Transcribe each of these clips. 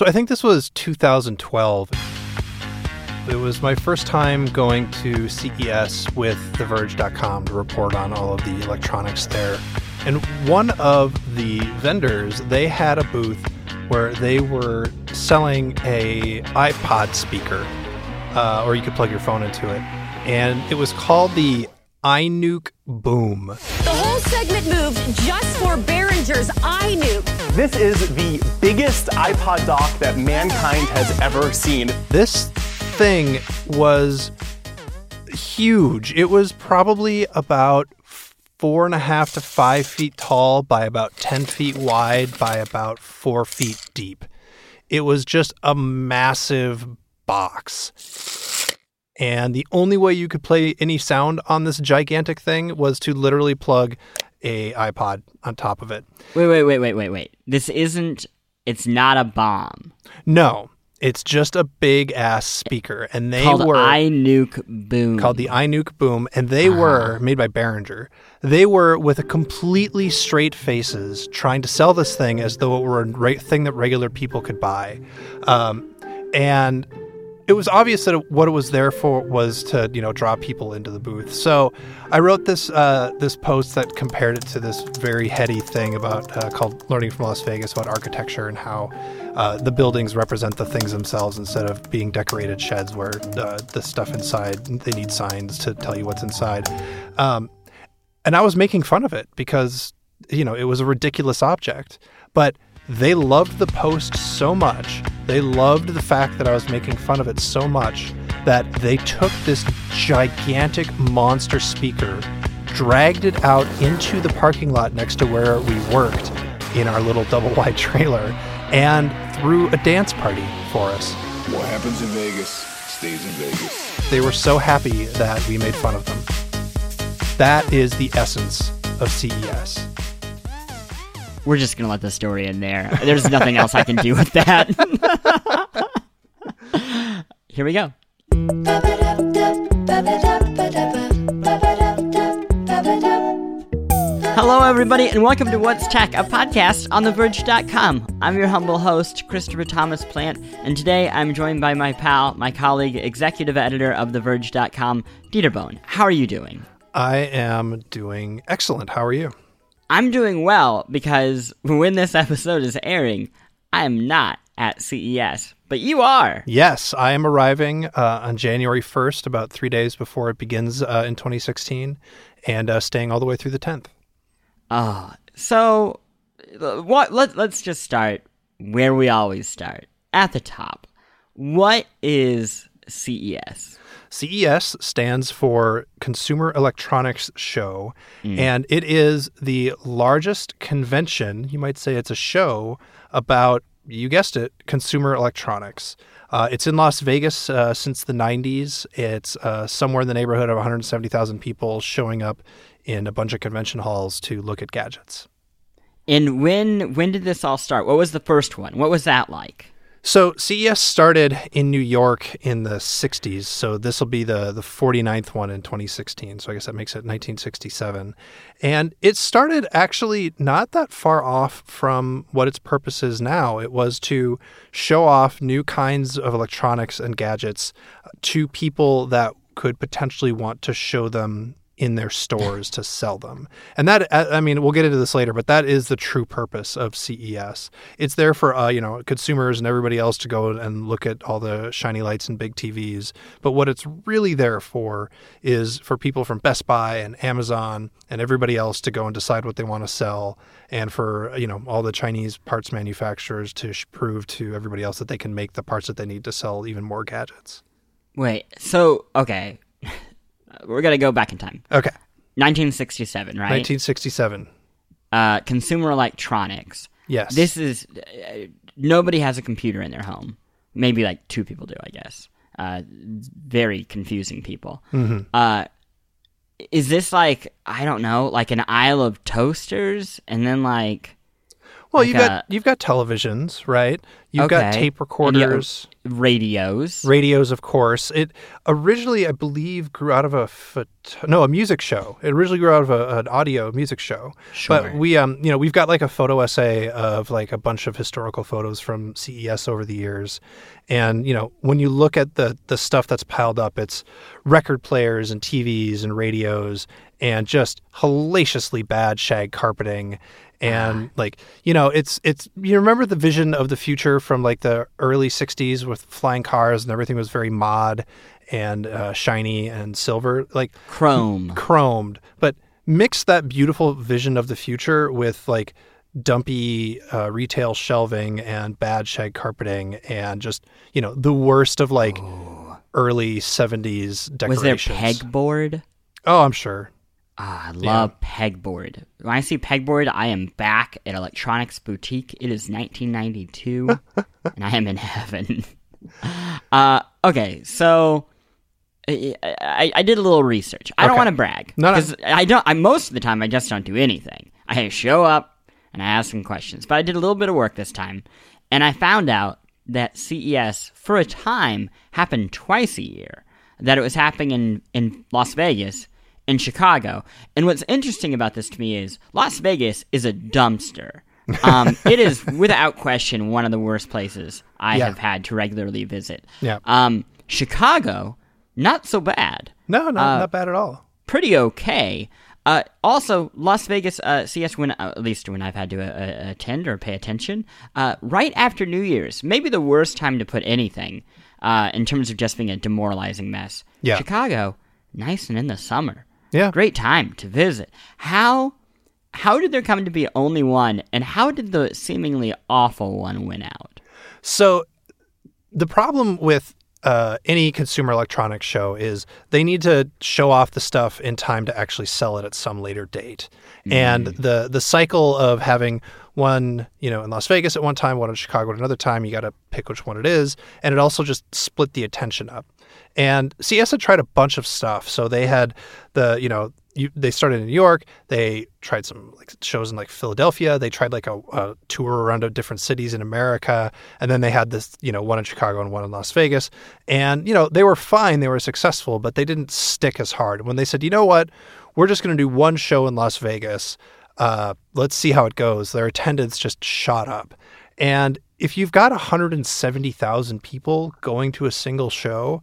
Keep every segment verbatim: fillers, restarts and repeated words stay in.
So I think this was two thousand twelve. It was my first time going to C E S with the verge dot com to report on all of the electronics there. And one of the vendors, they had a booth where they were selling a iPod speaker, uh, or you could plug your phone into it. And it was called the iNuke Boom. The whole segment moved just for Behringer's iNuke. This is the biggest iPod dock that mankind has ever seen. This thing was huge. It was probably about four and a half to five feet tall by about ten feet wide by about four feet deep. It was just a massive box. And the only way you could play any sound on this gigantic thing was to literally plug a iPod on top of it. Wait, wait, wait, wait, wait, wait. This isn't, it's not a bomb. No, it's just a big ass speaker. And they called were iNuke Boom. Called the iNuke Boom. And they uh-huh. were made by Behringer. They were with a completely straight faces trying to sell this thing as though it were a re- thing that regular people could buy. Um, and it was obvious that what it was there for was to, you know, draw people into the booth. So I wrote this uh, this post that compared it to this very heady thing about uh, called Learning from Las Vegas about architecture and how uh, the buildings represent the things themselves instead of being decorated sheds where uh, the stuff inside, they need signs to tell you what's inside. Um, and I was making fun of it because, you know, it was a ridiculous object. But they loved the post so much. They loved the fact that I was making fun of it so much that they took this gigantic monster speaker, dragged it out into the parking lot next to where we worked in our little double-wide trailer, and threw a dance party for us. What happens in Vegas stays in Vegas. They were so happy that we made fun of them. That is the essence of C E S. We're just going to let the story in there. There's nothing else I can do with that. Here we go. Hello, everybody, and welcome to What's Tech, a podcast on the verge dot com. I'm your humble host, Christopher Thomas Plant, and today I'm joined by my pal, my colleague, executive editor of the verge dot com, Dieter Bohn. How are you doing? I am doing excellent. How are you? I'm doing well because when this episode is airing, I am not at C E S, but you are. Yes, I am arriving uh, on January first, about three days before it begins uh, in twenty sixteen, and uh, staying all the way through the tenth. Oh, so what? Let, let's just start where we always start, at the top. What is C E S? C E S stands for Consumer Electronics Show, mm. and it is the largest convention. You might say it's a show about, you guessed it, consumer electronics. Uh, it's in Las Vegas uh, since the nineties. It's uh, somewhere in the neighborhood of one hundred seventy thousand people showing up in a bunch of convention halls to look at gadgets. And when when did this all start? What was the first one? What was that like? So C E S started in New York in the sixties, so this will be the, the forty-ninth one in twenty sixteen, so I guess that makes it nineteen sixty-seven. And it started actually not that far off from what its purpose is now. It was to show off new kinds of electronics and gadgets to people that could potentially want to show them in their stores to sell them. And that, I mean, we'll get into this later, but that is the true purpose of C E S. It's there for, uh, you know, consumers and everybody else to go and look at all the shiny lights and big T Vs. But what it's really there for is for people from Best Buy and Amazon and everybody else to go and decide what they want to sell, and for, you know, all the Chinese parts manufacturers to prove to everybody else that they can make the parts that they need to sell even more gadgets. Wait, so, okay. We're going to go back in time. Okay. nineteen sixty-seven, right? nineteen sixty-seven. Uh, consumer electronics. Yes. This is, uh, nobody has a computer in their home. Maybe like two people do, I guess. Uh, very confusing people. Mm-hmm. Uh, is this like, I don't know, like an aisle of toasters and then like... Well, like you've a, got you've got televisions, right? You've okay. got tape recorders, yeah, radios, radios, of course. It originally, I believe, grew out of a pho- no, a music show. It originally grew out of a, an audio music show. Sure. But we, um, you know, we've got like a photo essay of like a bunch of historical photos from C E S over the years, and you know, when you look at the the stuff that's piled up, it's record players and T Vs and radios and just hellaciously bad shag carpeting. And like, you know, it's, it's, you remember the vision of the future from like the early sixties with flying cars and everything was very mod and uh, shiny and silver, like chrome, chromed, but mix that beautiful vision of the future with like dumpy uh, retail shelving and bad shag carpeting and just, you know, the worst of like Ooh. early seventies decorations. Was there pegboard? Oh, I'm sure. Ah, I love yeah. pegboard. When I see pegboard, I am back at Electronics Boutique. It is nineteen ninety-two, and I am in heaven. Uh, okay, so I, I, I did a little research. I okay. don't want to brag because no, no. I don't. I most of the time I just don't do anything. I show up and I ask some questions, but I did a little bit of work this time, and I found out that C E S for a time happened twice a year. That it was happening in, in Las Vegas. In Chicago. And what's interesting about this to me is Las Vegas is a dumpster. Um, it is, without question, one of the worst places I yeah. have had to regularly visit. Yeah. Um, Chicago, not so bad. No, not, uh, not bad at all. Pretty okay. Uh, also, Las Vegas uh, C E S, when, uh, at least when I've had to uh, attend or pay attention, uh, right after New Year's, maybe the worst time to put anything uh, in terms of just being a demoralizing mess. Yeah. Chicago, nice and in the summer. Yeah. Great time to visit. How how did there come to be only one, and how did the seemingly awful one win out? So the problem with uh, any consumer electronics show is they need to show off the stuff in time to actually sell it at some later date. Mm. And the the cycle of having one, you know, in Las Vegas at one time, one in Chicago at another time, you got to pick which one it is. And it also just split the attention up. And C E S had tried a bunch of stuff. So they had the, you know, you, they started in New York. They tried some like shows in like Philadelphia. They tried like a, a tour around of different cities in America. And then they had this, you know, one in Chicago and one in Las Vegas. And, you know, they were fine. They were successful, but they didn't stick as hard. When they said, you know what, we're just going to do one show in Las Vegas. Uh, let's see how it goes. Their attendance just shot up. And if you've got one hundred seventy thousand people going to a single show,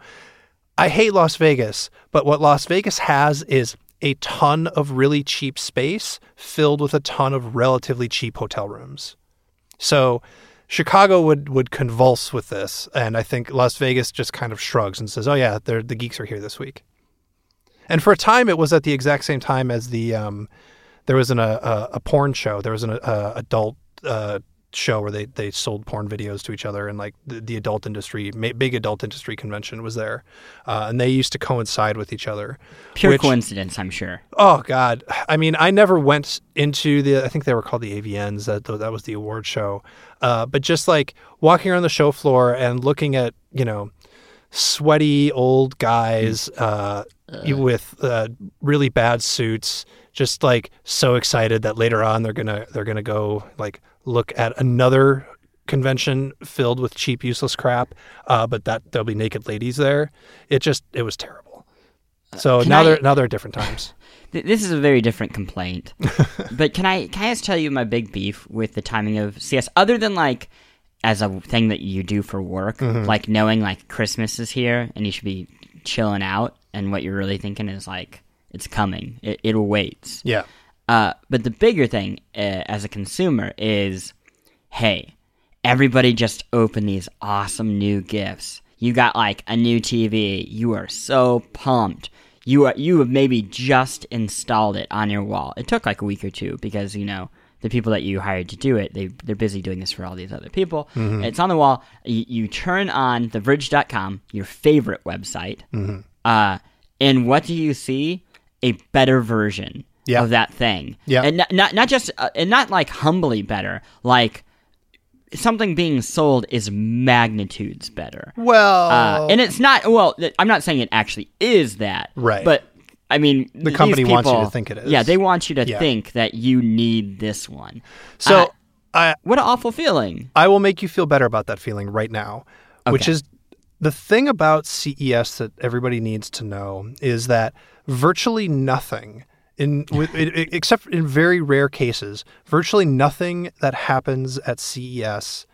I hate Las Vegas, but what Las Vegas has is a ton of really cheap space filled with a ton of relatively cheap hotel rooms. So Chicago would, would convulse with this. And I think Las Vegas just kind of shrugs and says, oh yeah, the geeks are here this week. And for a time, it was at the exact same time as the, um, there was an, a, a porn show. There was an a, adult, uh, show where they, they sold porn videos to each other, and like the, the adult industry, big adult industry convention was there. Uh, and they used to coincide with each other. Pure which, coincidence, I'm sure. Oh God. I mean, I never went into the, I think they were called the A V Ns. That that was the award show. Uh, but just like walking around the show floor and looking at, you know, sweaty old guys uh, uh. with uh, really bad suits, just like so excited that later on they're going to, they're going to go like, look at another convention filled with cheap, useless crap, uh, but that there'll be naked ladies there. It just, it was terrible. So uh, now I, they're now they're different times. This is a very different complaint. But can I can I just tell you my big beef with the timing of C E S? Other than like as a thing that you do for work, mm-hmm. like knowing like Christmas is here and you should be chilling out, and what you're really thinking is like it's coming. It, it awaits. Yeah. Uh, but the bigger thing uh, as a consumer is, hey, everybody just opened these awesome new gifts. You got like a new T V. You are so pumped. You are, you have maybe just installed it on your wall. It took like a week or two because, you know, the people that you hired to do it, they, they're busy doing this for all these other people. Mm-hmm. It's on the wall. You, you turn on the verge dot com, your favorite website. Mm-hmm. Uh, and what do you see? A better version. Yeah. Of that thing, yeah, and not not, not just uh, and not like humbly better, like something being sold is magnitudes better. Well, uh, and it's not. Well, th- I'm not saying it actually is that, right? But I mean, the th- company people, wants you to think it is. Yeah, they want you to yeah. think that you need this one. So. Uh, I, what an awful feeling. I will make you feel better about that feeling right now, okay. Which is the thing about C E S that everybody needs to know is that virtually nothing, in with, it, except in very rare cases, virtually nothing that happens at C E S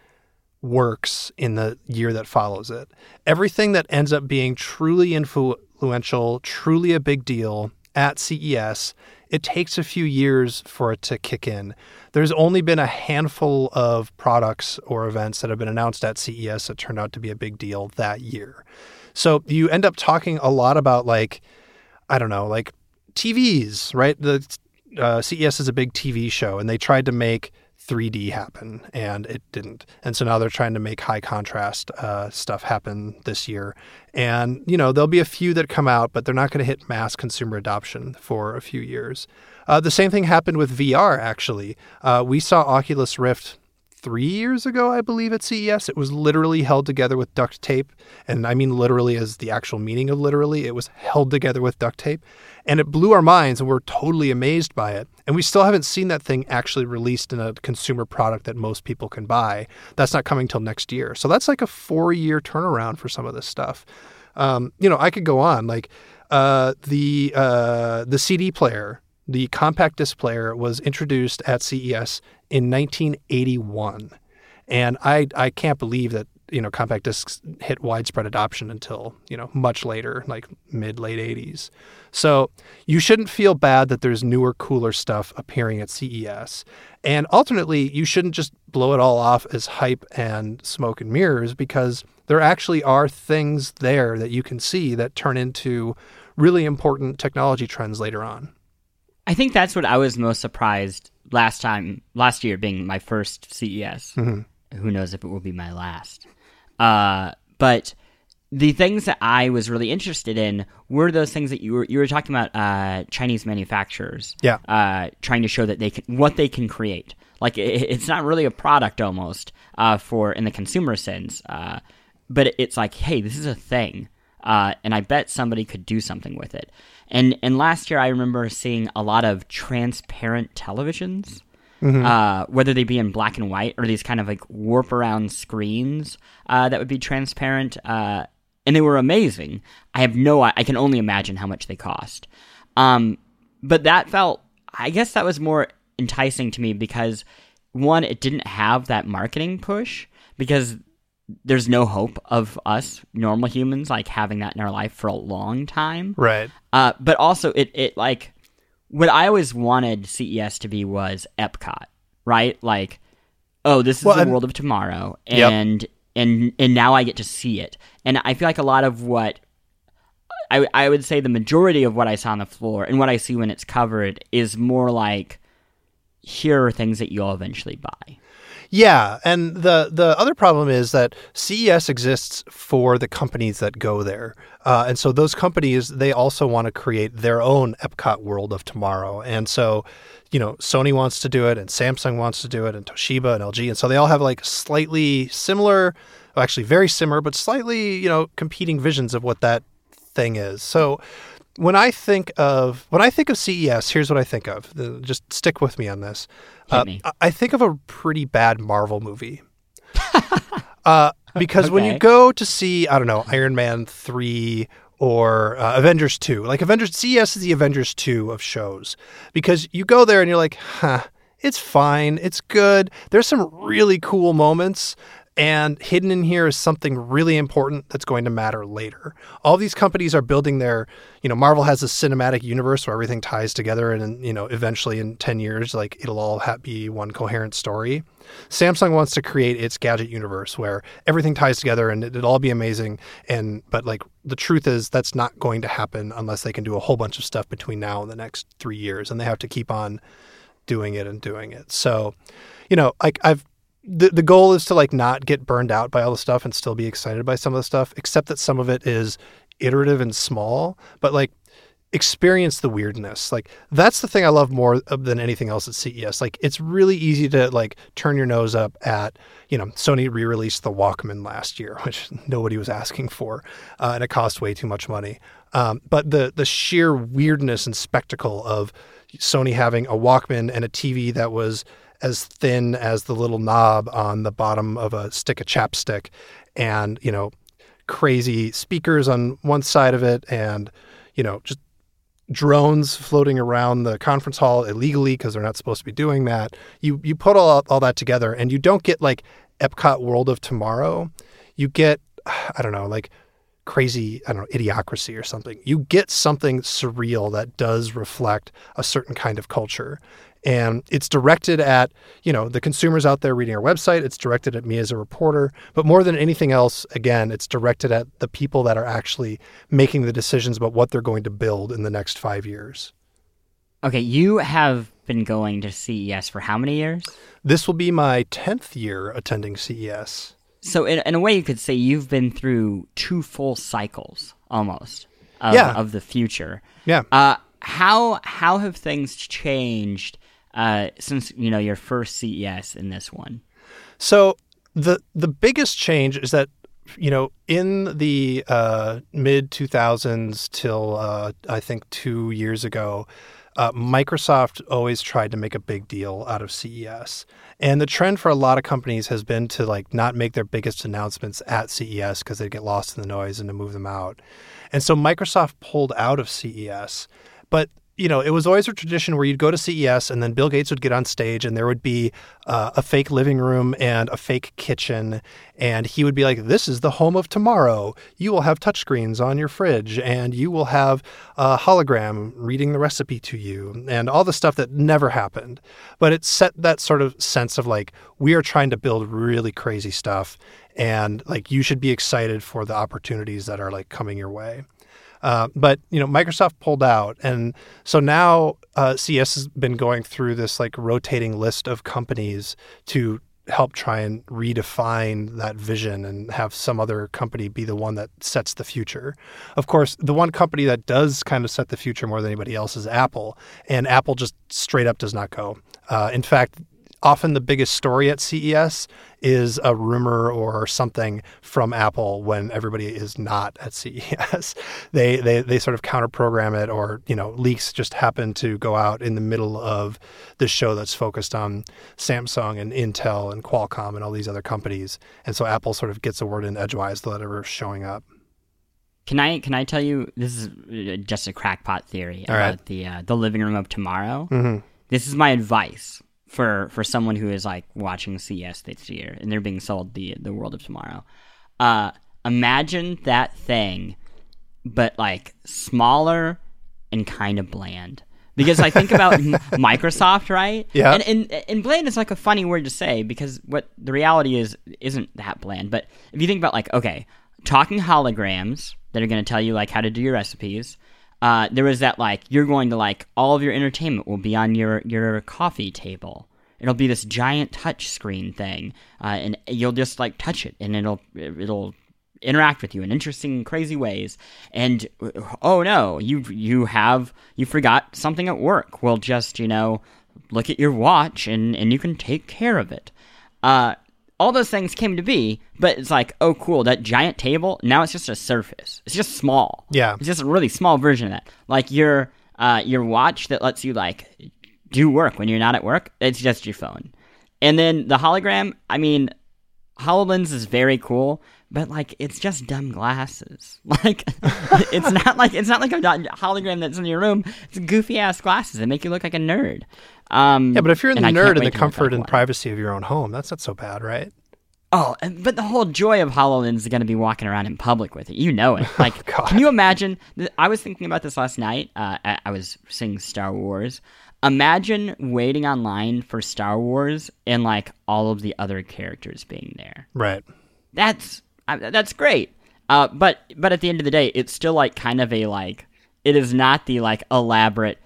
works in the year that follows it. Everything that ends up being truly influential, truly a big deal at C E S, it takes a few years for it to kick in. There's only been a handful of products or events that have been announced at C E S that turned out to be a big deal that year. So you end up talking a lot about, like, I don't know, like T Vs, right? The uh, C E S is a big T V show, and they tried to make three D happen, and it didn't. And so now they're trying to make high contrast uh, stuff happen this year. And, you know, there'll be a few that come out, but they're not going to hit mass consumer adoption for a few years. Uh, the same thing happened with V R, actually. Uh, we saw Oculus Rift three years ago, I believe, at C E S. It was literally held together with duct tape. And I mean literally as the actual meaning of literally. It was held together with duct tape. And it blew our minds, and we're totally amazed by it. And we still haven't seen that thing actually released in a consumer product that most people can buy. That's not coming till next year. So that's like a four-year turnaround for some of this stuff. Um, you know, I could go on. Like uh, the uh, the C D player, the compact disc player, was introduced at C E S in nineteen eighty-one, and I I can't believe that, you know, compact discs hit widespread adoption until, you know, much later, like mid late eighties. So you shouldn't feel bad that there's newer, cooler stuff appearing at C E S. And alternately, you shouldn't just blow it all off as hype and smoke and mirrors, because there actually are things there that you can see that turn into really important technology trends later on. I think that's what I was most surprised last time, last year being my first C E S. Mm-hmm. Who knows if it will be my last. Uh, but the things that I was really interested in were those things that you were you were talking about, uh, Chinese manufacturers, yeah, uh, trying to show that they can, what they can create. Like it, it's not really a product almost uh, for in the consumer sense, uh, but it's like, hey, this is a thing. Uh, and I bet somebody could do something with it. And and last year I remember seeing a lot of transparent televisions, mm-hmm. uh, whether they be in black and white or these kind of like warp around screens uh, that would be transparent. Uh, and they were amazing. I have no, I can only imagine how much they cost. Um, but that felt, I guess that was more enticing to me because one, it didn't have that marketing push because there's no hope of us normal humans like having that in our life for a long time. Right. Uh, but also it, it like what I always wanted C E S to be was Epcot, right? Like, oh, this is well, the I'm, world of tomorrow. And, yep. and, and now I get to see it. And I feel like a lot of what I, I would say the majority of what I saw on the floor and what I see when it's covered is more like, here are things that you'll eventually buy. Yeah, and the, the other problem is that C E S exists for the companies that go there. Uh, and so those companies, they also want to create their own Epcot world of tomorrow. And so, you know, Sony wants to do it, and Samsung wants to do it, and Toshiba and L G. And so they all have like slightly similar, well, actually very similar, but slightly, you know, competing visions of what that thing is. So when I think of when I think of C E S, here's what I think of. Just stick with me on this. Uh, I think of a pretty bad Marvel movie. uh, because okay. When you go to see, I don't know, Iron Man three or uh, Avengers two, like Avengers, C E S is the Avengers two of shows. Because you go there and you're like, huh, it's fine. It's good. There's some really cool moments. And hidden in here is something really important that's going to matter later. All these companies are building their, you know, Marvel has a cinematic universe where everything ties together. And, you know, eventually in ten years, like it'll all ha- be one coherent story. Samsung wants to create its gadget universe where everything ties together and it'll all be amazing. And but like the truth is that's not going to happen unless they can do a whole bunch of stuff between now and the next three years. And they have to keep on doing it and doing it. So, you know, like I've The the goal is to like not get burned out by all the stuff and still be excited by some of the stuff, except that some of it is iterative and small, but like experience the weirdness. Like that's the thing I love more than anything else at C E S. Like it's really easy to like turn your nose up at, you know, Sony re-released the Walkman last year, which nobody was asking for, uh, and it cost way too much money. Um, but the the sheer weirdness and spectacle of Sony having a Walkman and a T V that was as thin as the little knob on the bottom of a stick of chapstick, and, you know, crazy speakers on one side of it, and, you know, just drones floating around the conference hall illegally because they're not supposed to be doing that. You you put all, all that together, and you don't get, like, Epcot World of Tomorrow. You get, I don't know, like crazy, I don't know, Idiocracy or something. You get something surreal that does reflect a certain kind of culture. And it's directed at, you know, the consumers out there reading our website. It's directed at me as a reporter. But more than anything else, again, it's directed at the people that are actually making the decisions about what they're going to build in the next five years. Okay, you have been going to C E S for how many years? This will be my tenth year attending C E S. So in, in a way, you could say you've been through two full cycles almost of, yeah. of the future. Yeah. Uh, how how have things changed uh, since, you know, your first C E S and this one? So the the biggest change is that, you know, in the uh, mid two thousands till uh, I think two years ago, Uh, Microsoft always tried to make a big deal out of C E S. And the trend for a lot of companies has been to, like, not make their biggest announcements at C E S because they get lost in the noise and to move them out. And so Microsoft pulled out of C E S. But, you know, it was always a tradition where you'd go to C E S and then Bill Gates would get on stage and there would be uh, a fake living room and a fake kitchen. And he would be like, this is the home of tomorrow. You will have touchscreens on your fridge and you will have a hologram reading the recipe to you and all the stuff that never happened. But it set that sort of sense of, like, we are trying to build really crazy stuff and, like, you should be excited for the opportunities that are, like, coming your way. Uh, but, you know, Microsoft pulled out. And so now uh, C E S has been going through this, like, rotating list of companies to help try and redefine that vision and have some other company be the one that sets the future. Of course, the one company that does kind of set the future more than anybody else is Apple. And Apple just straight up does not go. Uh, in fact, often the biggest story at C E S is a rumor or something from Apple when everybody is not at C E S. They they they sort of counter-program it, or, you know, leaks just happen to go out in the middle of the show that's focused on Samsung and Intel and Qualcomm and all these other companies. And so Apple sort of gets a word in edgewise without ever showing up. Can I can I tell you, this is just a crackpot theory all about right. the uh, the living room of tomorrow. Mm-hmm. This is my advice. For for someone who is, like, watching C E S this year and they're being sold the the world of tomorrow, uh, imagine that thing, but, like, smaller and kind of bland. Because I think about Microsoft, right? Yeah. And, and and bland is, like, a funny word to say because what the reality is isn't that bland. But if you think about, like, okay, talking holograms that are going to tell you, like, how to do your recipes. Uh, there was that, like, you're going to, like, all of your entertainment will be on your, your coffee table. It'll be this giant touch screen thing, uh, and you'll just, like, touch it, and it'll it'll interact with you in interesting, crazy ways. And, oh, no, you you have you forgot something at work. Well, just, you know, look at your watch, and, and you can take care of it. Uh, all those things came to be, but it's like, oh, cool, that giant table, now it's just a surface. It's just small. Yeah. It's just a really small version of that. Like your uh, your watch that lets you, like, do work when you're not at work, it's just your phone. And then the hologram, I mean, HoloLens is very cool, but, like, it's just dumb glasses. Like, it's not like it's not like a hologram that's in your room. It's goofy-ass glasses that make you look like a nerd. Um, yeah, but if you're in the nerd in the comfort and privacy of your own home, that's not so bad, right? Oh, but the whole joy of HoloLens is going to be walking around in public with it. You know it. Like, oh, God. Can you imagine? I was thinking about this last night. Uh, I was seeing Star Wars. Imagine waiting online for Star Wars and, like, all of the other characters being there. Right. That's that's great. Uh, but but at the end of the day, it's still, like, kind of a, like, it is not the, like, elaborate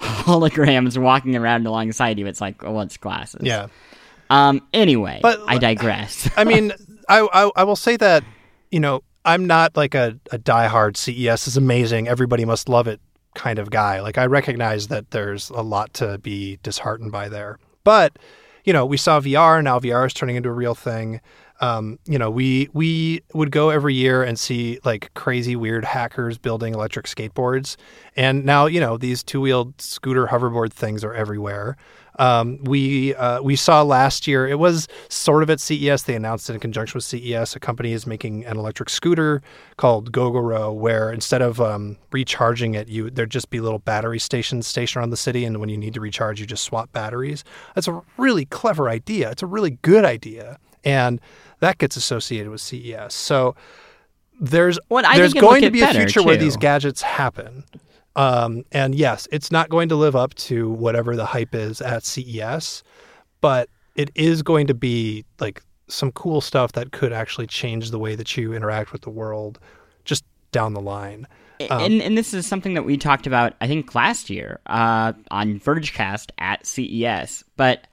holograms walking around alongside you. It's like, well, it's glasses. Yeah. Um, anyway, but, I digress. I mean, I, I I will say that, you know, I'm not like a, a diehard C E S is amazing, everybody must love it kind of guy. Like, I recognize that there's a lot to be disheartened by there. But, you know, we saw V R, now V R is turning into a real thing. Um, you know, we we would go every year and see like crazy weird hackers building electric skateboards. And now, you know, these two-wheeled scooter hoverboard things are everywhere. Um, we uh, we saw last year, it was sort of at C E S, they announced it in conjunction with C E S, a company is making an electric scooter called Gogoro, where instead of um, recharging it, you there'd just be little battery stations stationed around the city, and when you need to recharge, you just swap batteries. That's a really clever idea. It's a really good idea. And that gets associated with C E S. So there's well, there's going to be a future too. Where these gadgets happen. Um, and yes, it's not going to live up to whatever the hype is at C E S, but it is going to be like some cool stuff that could actually change the way that you interact with the world just down the line. Um, and, and this is something that we talked about, I think, last year uh, on VergeCast at C E S. But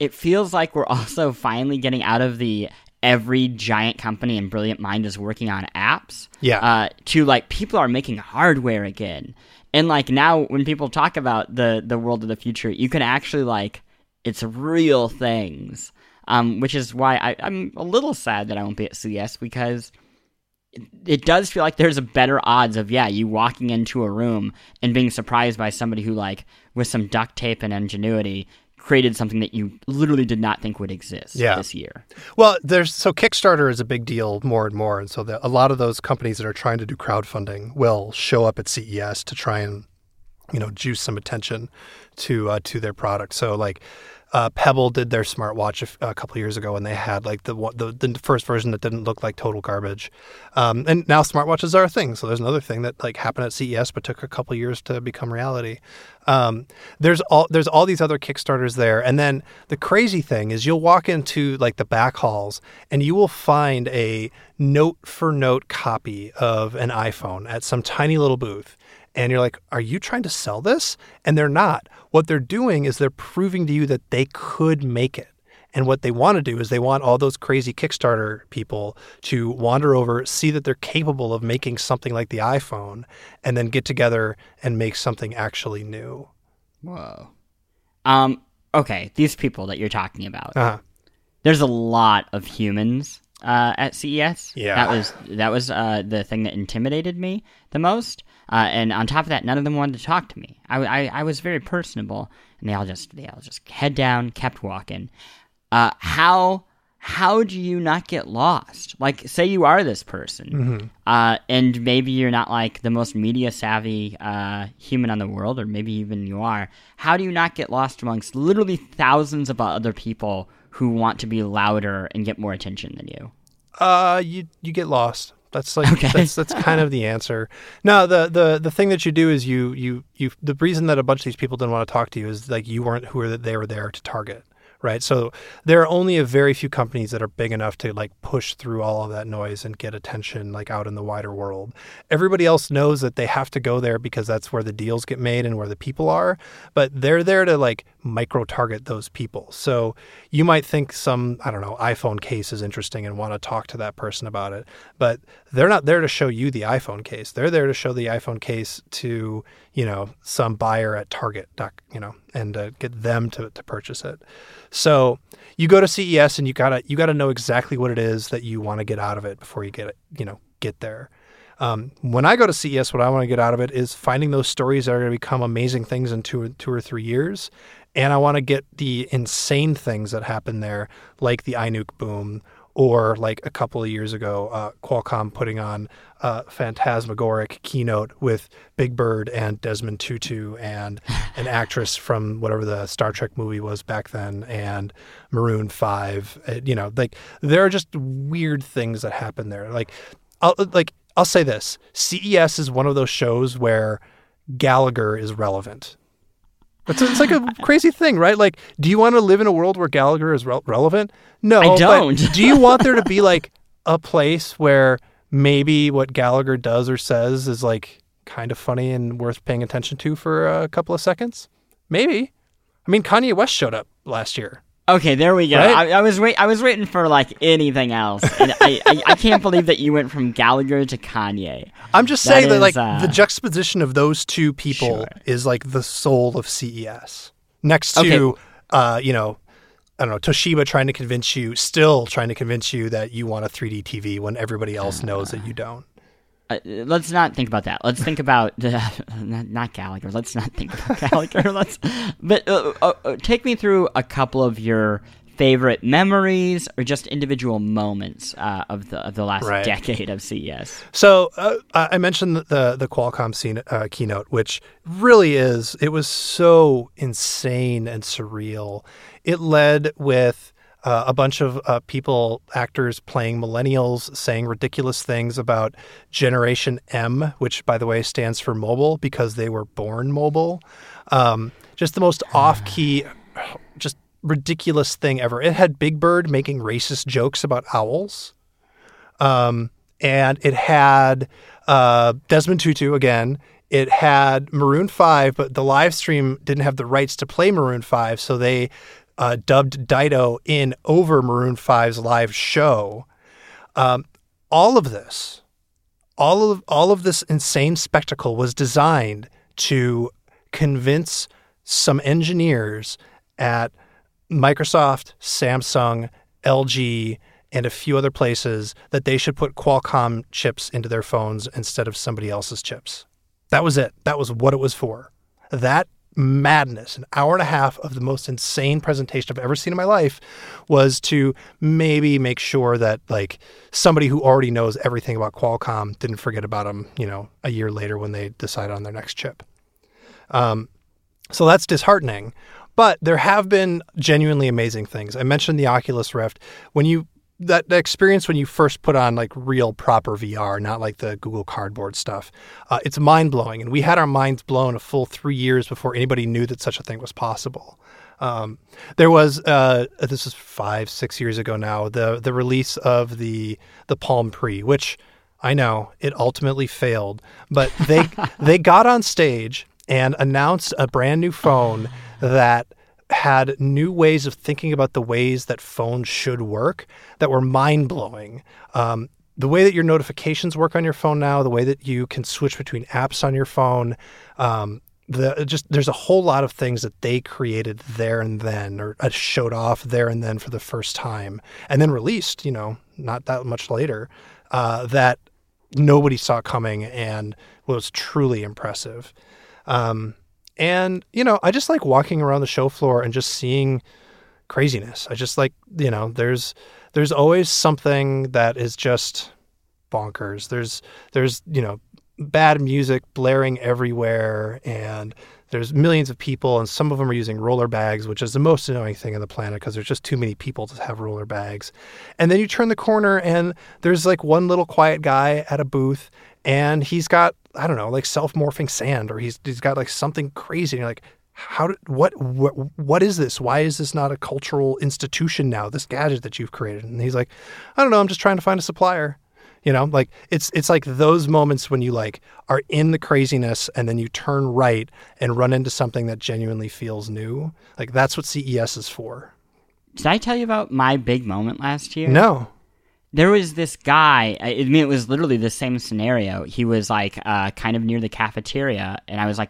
it feels like we're also finally getting out of the every giant company and brilliant mind is working on apps yeah. uh, to like people are making hardware again. And like now when people talk about the, the world of the future, you can actually like it's real things, um, which is why I, I'm a little sad that I won't be at C E S because it, it does feel like there's a better odds of, yeah, you walking into a room and being surprised by somebody who like with some duct tape and ingenuity created something that you literally did not think would exist yeah. this year. Well, there's so Kickstarter is a big deal more and more. And so the, a lot of those companies that are trying to do crowdfunding will show up at C E S to try and, you know, juice some attention to uh, to their product. So like uh, Pebble did their smartwatch a, f- a couple of years ago and they had like the, the the first version that didn't look like total garbage. Um, and now smartwatches are a thing. So there's another thing that like happened at C E S but took a couple of years to become reality. Um, there's all there's all these other Kickstarters there. And then the crazy thing is you'll walk into like the back halls and you will find a note for note copy of an iPhone at some tiny little booth. And you're like, are you trying to sell this? And they're not. What they're doing is they're proving to you that they could make it. And what they want to do is they want all those crazy Kickstarter people to wander over, see that they're capable of making something like the iPhone, and then get together and make something actually new. Whoa. Um, okay, these people that you're talking about. Uh-huh. There's a lot of humans uh, at C E S. Yeah. That was, that was uh, the thing that intimidated me the most. Uh, and on top of that, none of them wanted to talk to me. I, I, I was very personable, and they all just they all just head down, kept walking. Uh, how how do you not get lost? Like, say you are this person, mm-hmm. uh, and maybe you're not like the most media savvy uh, human on the world, or maybe even you are. How do you not get lost amongst literally thousands of other people who want to be louder and get more attention than you? Uh, you you get lost. That's like okay. that's that's kind of the answer. No, the, the the thing that you do is you you you the reason that a bunch of these people didn't want to talk to you is like you weren't who they were there to target, right? So there are only a very few companies that are big enough to like push through all of that noise and get attention like out in the wider world. Everybody else knows that they have to go there because that's where the deals get made and where the people are, but they're there to like micro target those people. So you might think some, I don't know, iPhone case is interesting and want to talk to that person about it, but they're not there to show you the iPhone case. They're there to show the iPhone case to, you know, some buyer at Target, you know, and uh, get them to, to purchase it. So you go to C E S and you gotta, you gotta know exactly what it is that you want to get out of it before you get it, you know, get there. Um, when I go to C E S, what I want to get out of it is finding those stories that are going to become amazing things in two, two or three years. And I want to get the insane things that happen there, like the iNuke Boom, or like a couple of years ago, uh, Qualcomm putting on a phantasmagoric keynote with Big Bird and Desmond Tutu and an actress from whatever the Star Trek movie was back then and Maroon five. You know, like there are just weird things that happen there. Like, I'll, like I'll say this, C E S is one of those shows where Gallagher is relevant. It's, it's like a crazy thing, right? Like, do you want to live in a world where Gallagher is re- relevant? No, I don't. But do you want there to be like a place where maybe what Gallagher does or says is like kind of funny and worth paying attention to for a couple of seconds? Maybe. I mean, Kanye West showed up last year. Okay, there we go. Right? I, I was wait, I was waiting for like anything else, and I, I, I can't believe that you went from Gallagher to Kanye. I'm just that saying is, that like uh, the juxtaposition of those two people sure. is like the soul of C E S. Next to okay. uh, you know, I don't know, Toshiba trying to convince you, still trying to convince you that you want a three D T V when everybody else knows that you don't. Uh, let's not think about that. Let's think about uh, not, not Gallagher. Let's not think about Gallagher. Let's, but uh, uh, take me through a couple of your favorite memories or just individual moments uh, of the of the last right. decade of C E S. So uh, I mentioned the the Qualcomm scene, uh, keynote, which really is it was so insane and surreal. It led with uh, a bunch of uh, people, actors playing millennials, saying ridiculous things about Generation M, which by the way stands for mobile because they were born mobile. Um, just the most off-key, just ridiculous thing ever. It had Big Bird making racist jokes about owls. Um, and it had uh, Desmond Tutu again. It had Maroon five, but the live stream didn't have the rights to play Maroon five, so they uh, dubbed Dido in over Maroon five's live show. Um, all of this, all of all of this insane spectacle was designed to convince some engineers at Microsoft, Samsung, L G, and a few other places that they should put Qualcomm chips into their phones instead of somebody else's chips. That was it. That was what it was for. That madness, an hour and a half of the most insane presentation I've ever seen in my life, was to maybe make sure that like somebody who already knows everything about Qualcomm didn't forget about them, you know, a year later when they decide on their next chip. Um, so that's disheartening. But there have been genuinely amazing things. I mentioned the Oculus Rift. When you that, that experience when you first put on like real proper V R, not like the Google Cardboard stuff, uh, it's mind-blowing. And we had our minds blown a full three years before anybody knew that such a thing was possible. Um, there was uh, this is five, six years ago now, the the release of the the Palm Pre, which I know it ultimately failed, but they they got on stage and announced a brand new phone that had new ways of thinking about the ways that phones should work that were mind-blowing. Um, the way that your notifications work on your phone now, the way that you can switch between apps on your phone, um, the just there's a whole lot of things that they created there and then, or showed off there and then for the first time, and then released, you know, not that much later, uh, that nobody saw coming and was truly impressive. Um, and, you know, I just like walking around the show floor and just seeing craziness. I just like, you know, there's, there's always something that is just bonkers. There's, there's, you know, bad music blaring everywhere and there's millions of people and some of them are using roller bags, which is the most annoying thing on the planet because there's just too many people to have roller bags. And then you turn the corner and there's like one little quiet guy at a booth and he's got, I don't know, like self-morphing sand, or he's he's got like something crazy. And you're like, how? Did, what? What? What is this? Why is this not a cultural institution now? This gadget that you've created. And he's like, I don't know. I'm just trying to find a supplier. You know, like it's it's like those moments when you like are in the craziness and then you turn right and run into something that genuinely feels new. Like that's what C E S is for. Did I tell you about my big moment last year? No. There was this guy, I mean, it was literally the same scenario. He was like uh, kind of near the cafeteria, and I was like,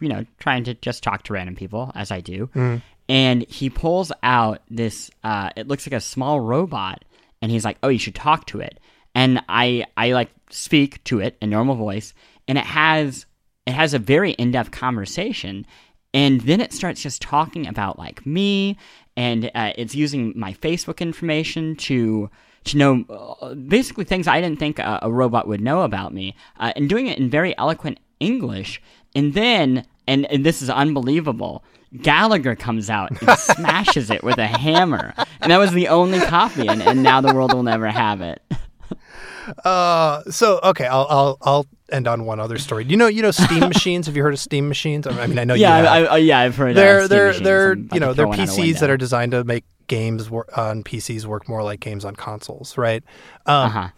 you know, trying to just talk to random people, as I do. Mm. And he pulls out this, uh, it looks like a small robot, and he's like, oh, you should talk to it. And I, I like speak to it in normal voice, and it has, it has a very in-depth conversation. And then it starts just talking about like me, and uh, it's using my Facebook information to... to know uh, basically things I didn't think a, a robot would know about me, uh, and doing it in very eloquent English. And then, and, and this is unbelievable, Gallagher comes out and smashes it with a hammer. And that was the only copy, and, and now the world will never have it. uh, so, okay, I'll, I'll, I'll end on one other story. You know, you know, Steam Machines. Have you heard of Steam Machines? I mean, I know yeah, you have. I, I, yeah, I've heard they're, of Steam they're, Machines. They're, you know, they're P Cs that are designed to make games on P Cs work more like games on consoles, right? Um, uh-huh.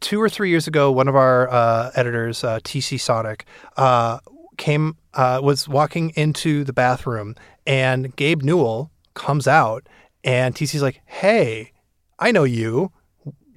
Two or three years ago, one of our uh, editors, uh, T C Sodic, uh, came uh, was walking into the bathroom, and Gabe Newell comes out, and T C's like, "Hey, I know you.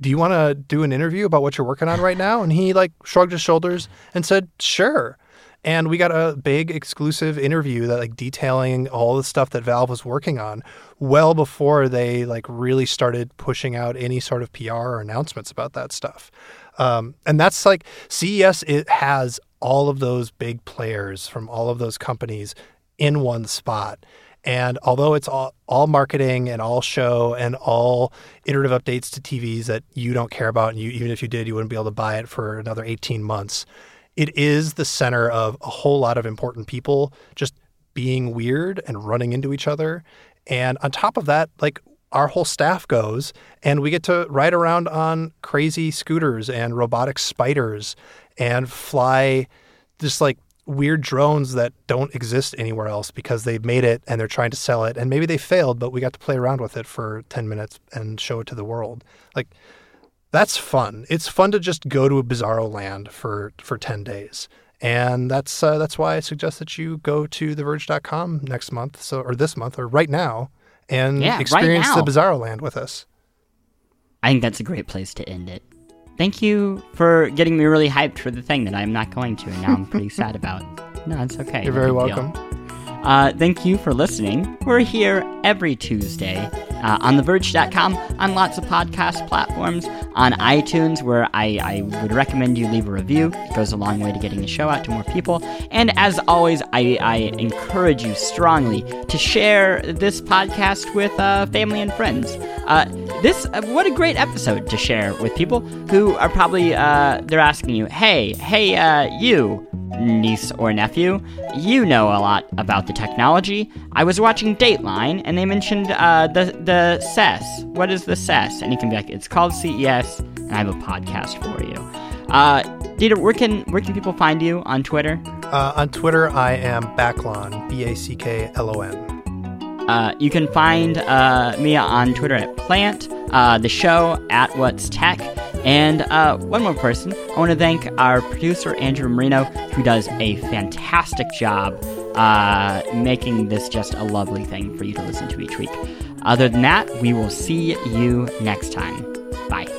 Do you want to do an interview about what you're working on right now?" And he like shrugged his shoulders and said, "Sure." And we got a big exclusive interview that like detailing all the stuff that Valve was working on well before they like really started pushing out any sort of P R or announcements about that stuff. Um, and that's like C E S, it has all of those big players from all of those companies in one spot. And although it's all, all marketing and all show and all iterative updates to T Vs that you don't care about, and you, even if you did, you wouldn't be able to buy it for another eighteen months, it is the center of a whole lot of important people just being weird and running into each other. And on top of that, like our whole staff goes and we get to ride around on crazy scooters and robotic spiders and fly just like weird drones that don't exist anywhere else because they've made it and they're trying to sell it. And maybe they failed, but we got to play around with it for ten minutes and show it to the world. Like, that's fun. It's fun to just go to a bizarro land for, for ten days. And that's uh, that's why I suggest that you go to the verge dot com next month, so or this month, or right now, and yeah, experience right now. The bizarro land with us. I think that's a great place to end it. Thank you for getting me really hyped for the thing that I'm not going to, and now I'm pretty sad about. No, it's okay. You're very welcome. Uh, thank you for listening. We're here every Tuesday uh, on the verge dot com, on lots of podcast platforms, on iTunes, where I, I would recommend you leave a review. It goes a long way to getting the show out to more people. And as always, I, I encourage you strongly to share this podcast with uh, family and friends. Uh, this uh, what a great episode to share with people who are probably, uh, they're asking you, hey, hey, uh, you, niece or nephew, you know a lot about the technology. I was watching Dateline, and they mentioned uh, the, the C E S. What is the C E S? And you can be like, it's called C E S, and I have a podcast for you. Uh, Dieter, where can, where can people find you on Twitter? Uh, on Twitter, I am Backlon, B A C K L O N. Uh, you can find uh, me on Twitter at Plant, uh, the show at What's Tech, and uh, one more person. I want to thank our producer, Andrew Marino, who does a fantastic job uh, making this just a lovely thing for you to listen to each week. Other than that, we will see you next time. Bye.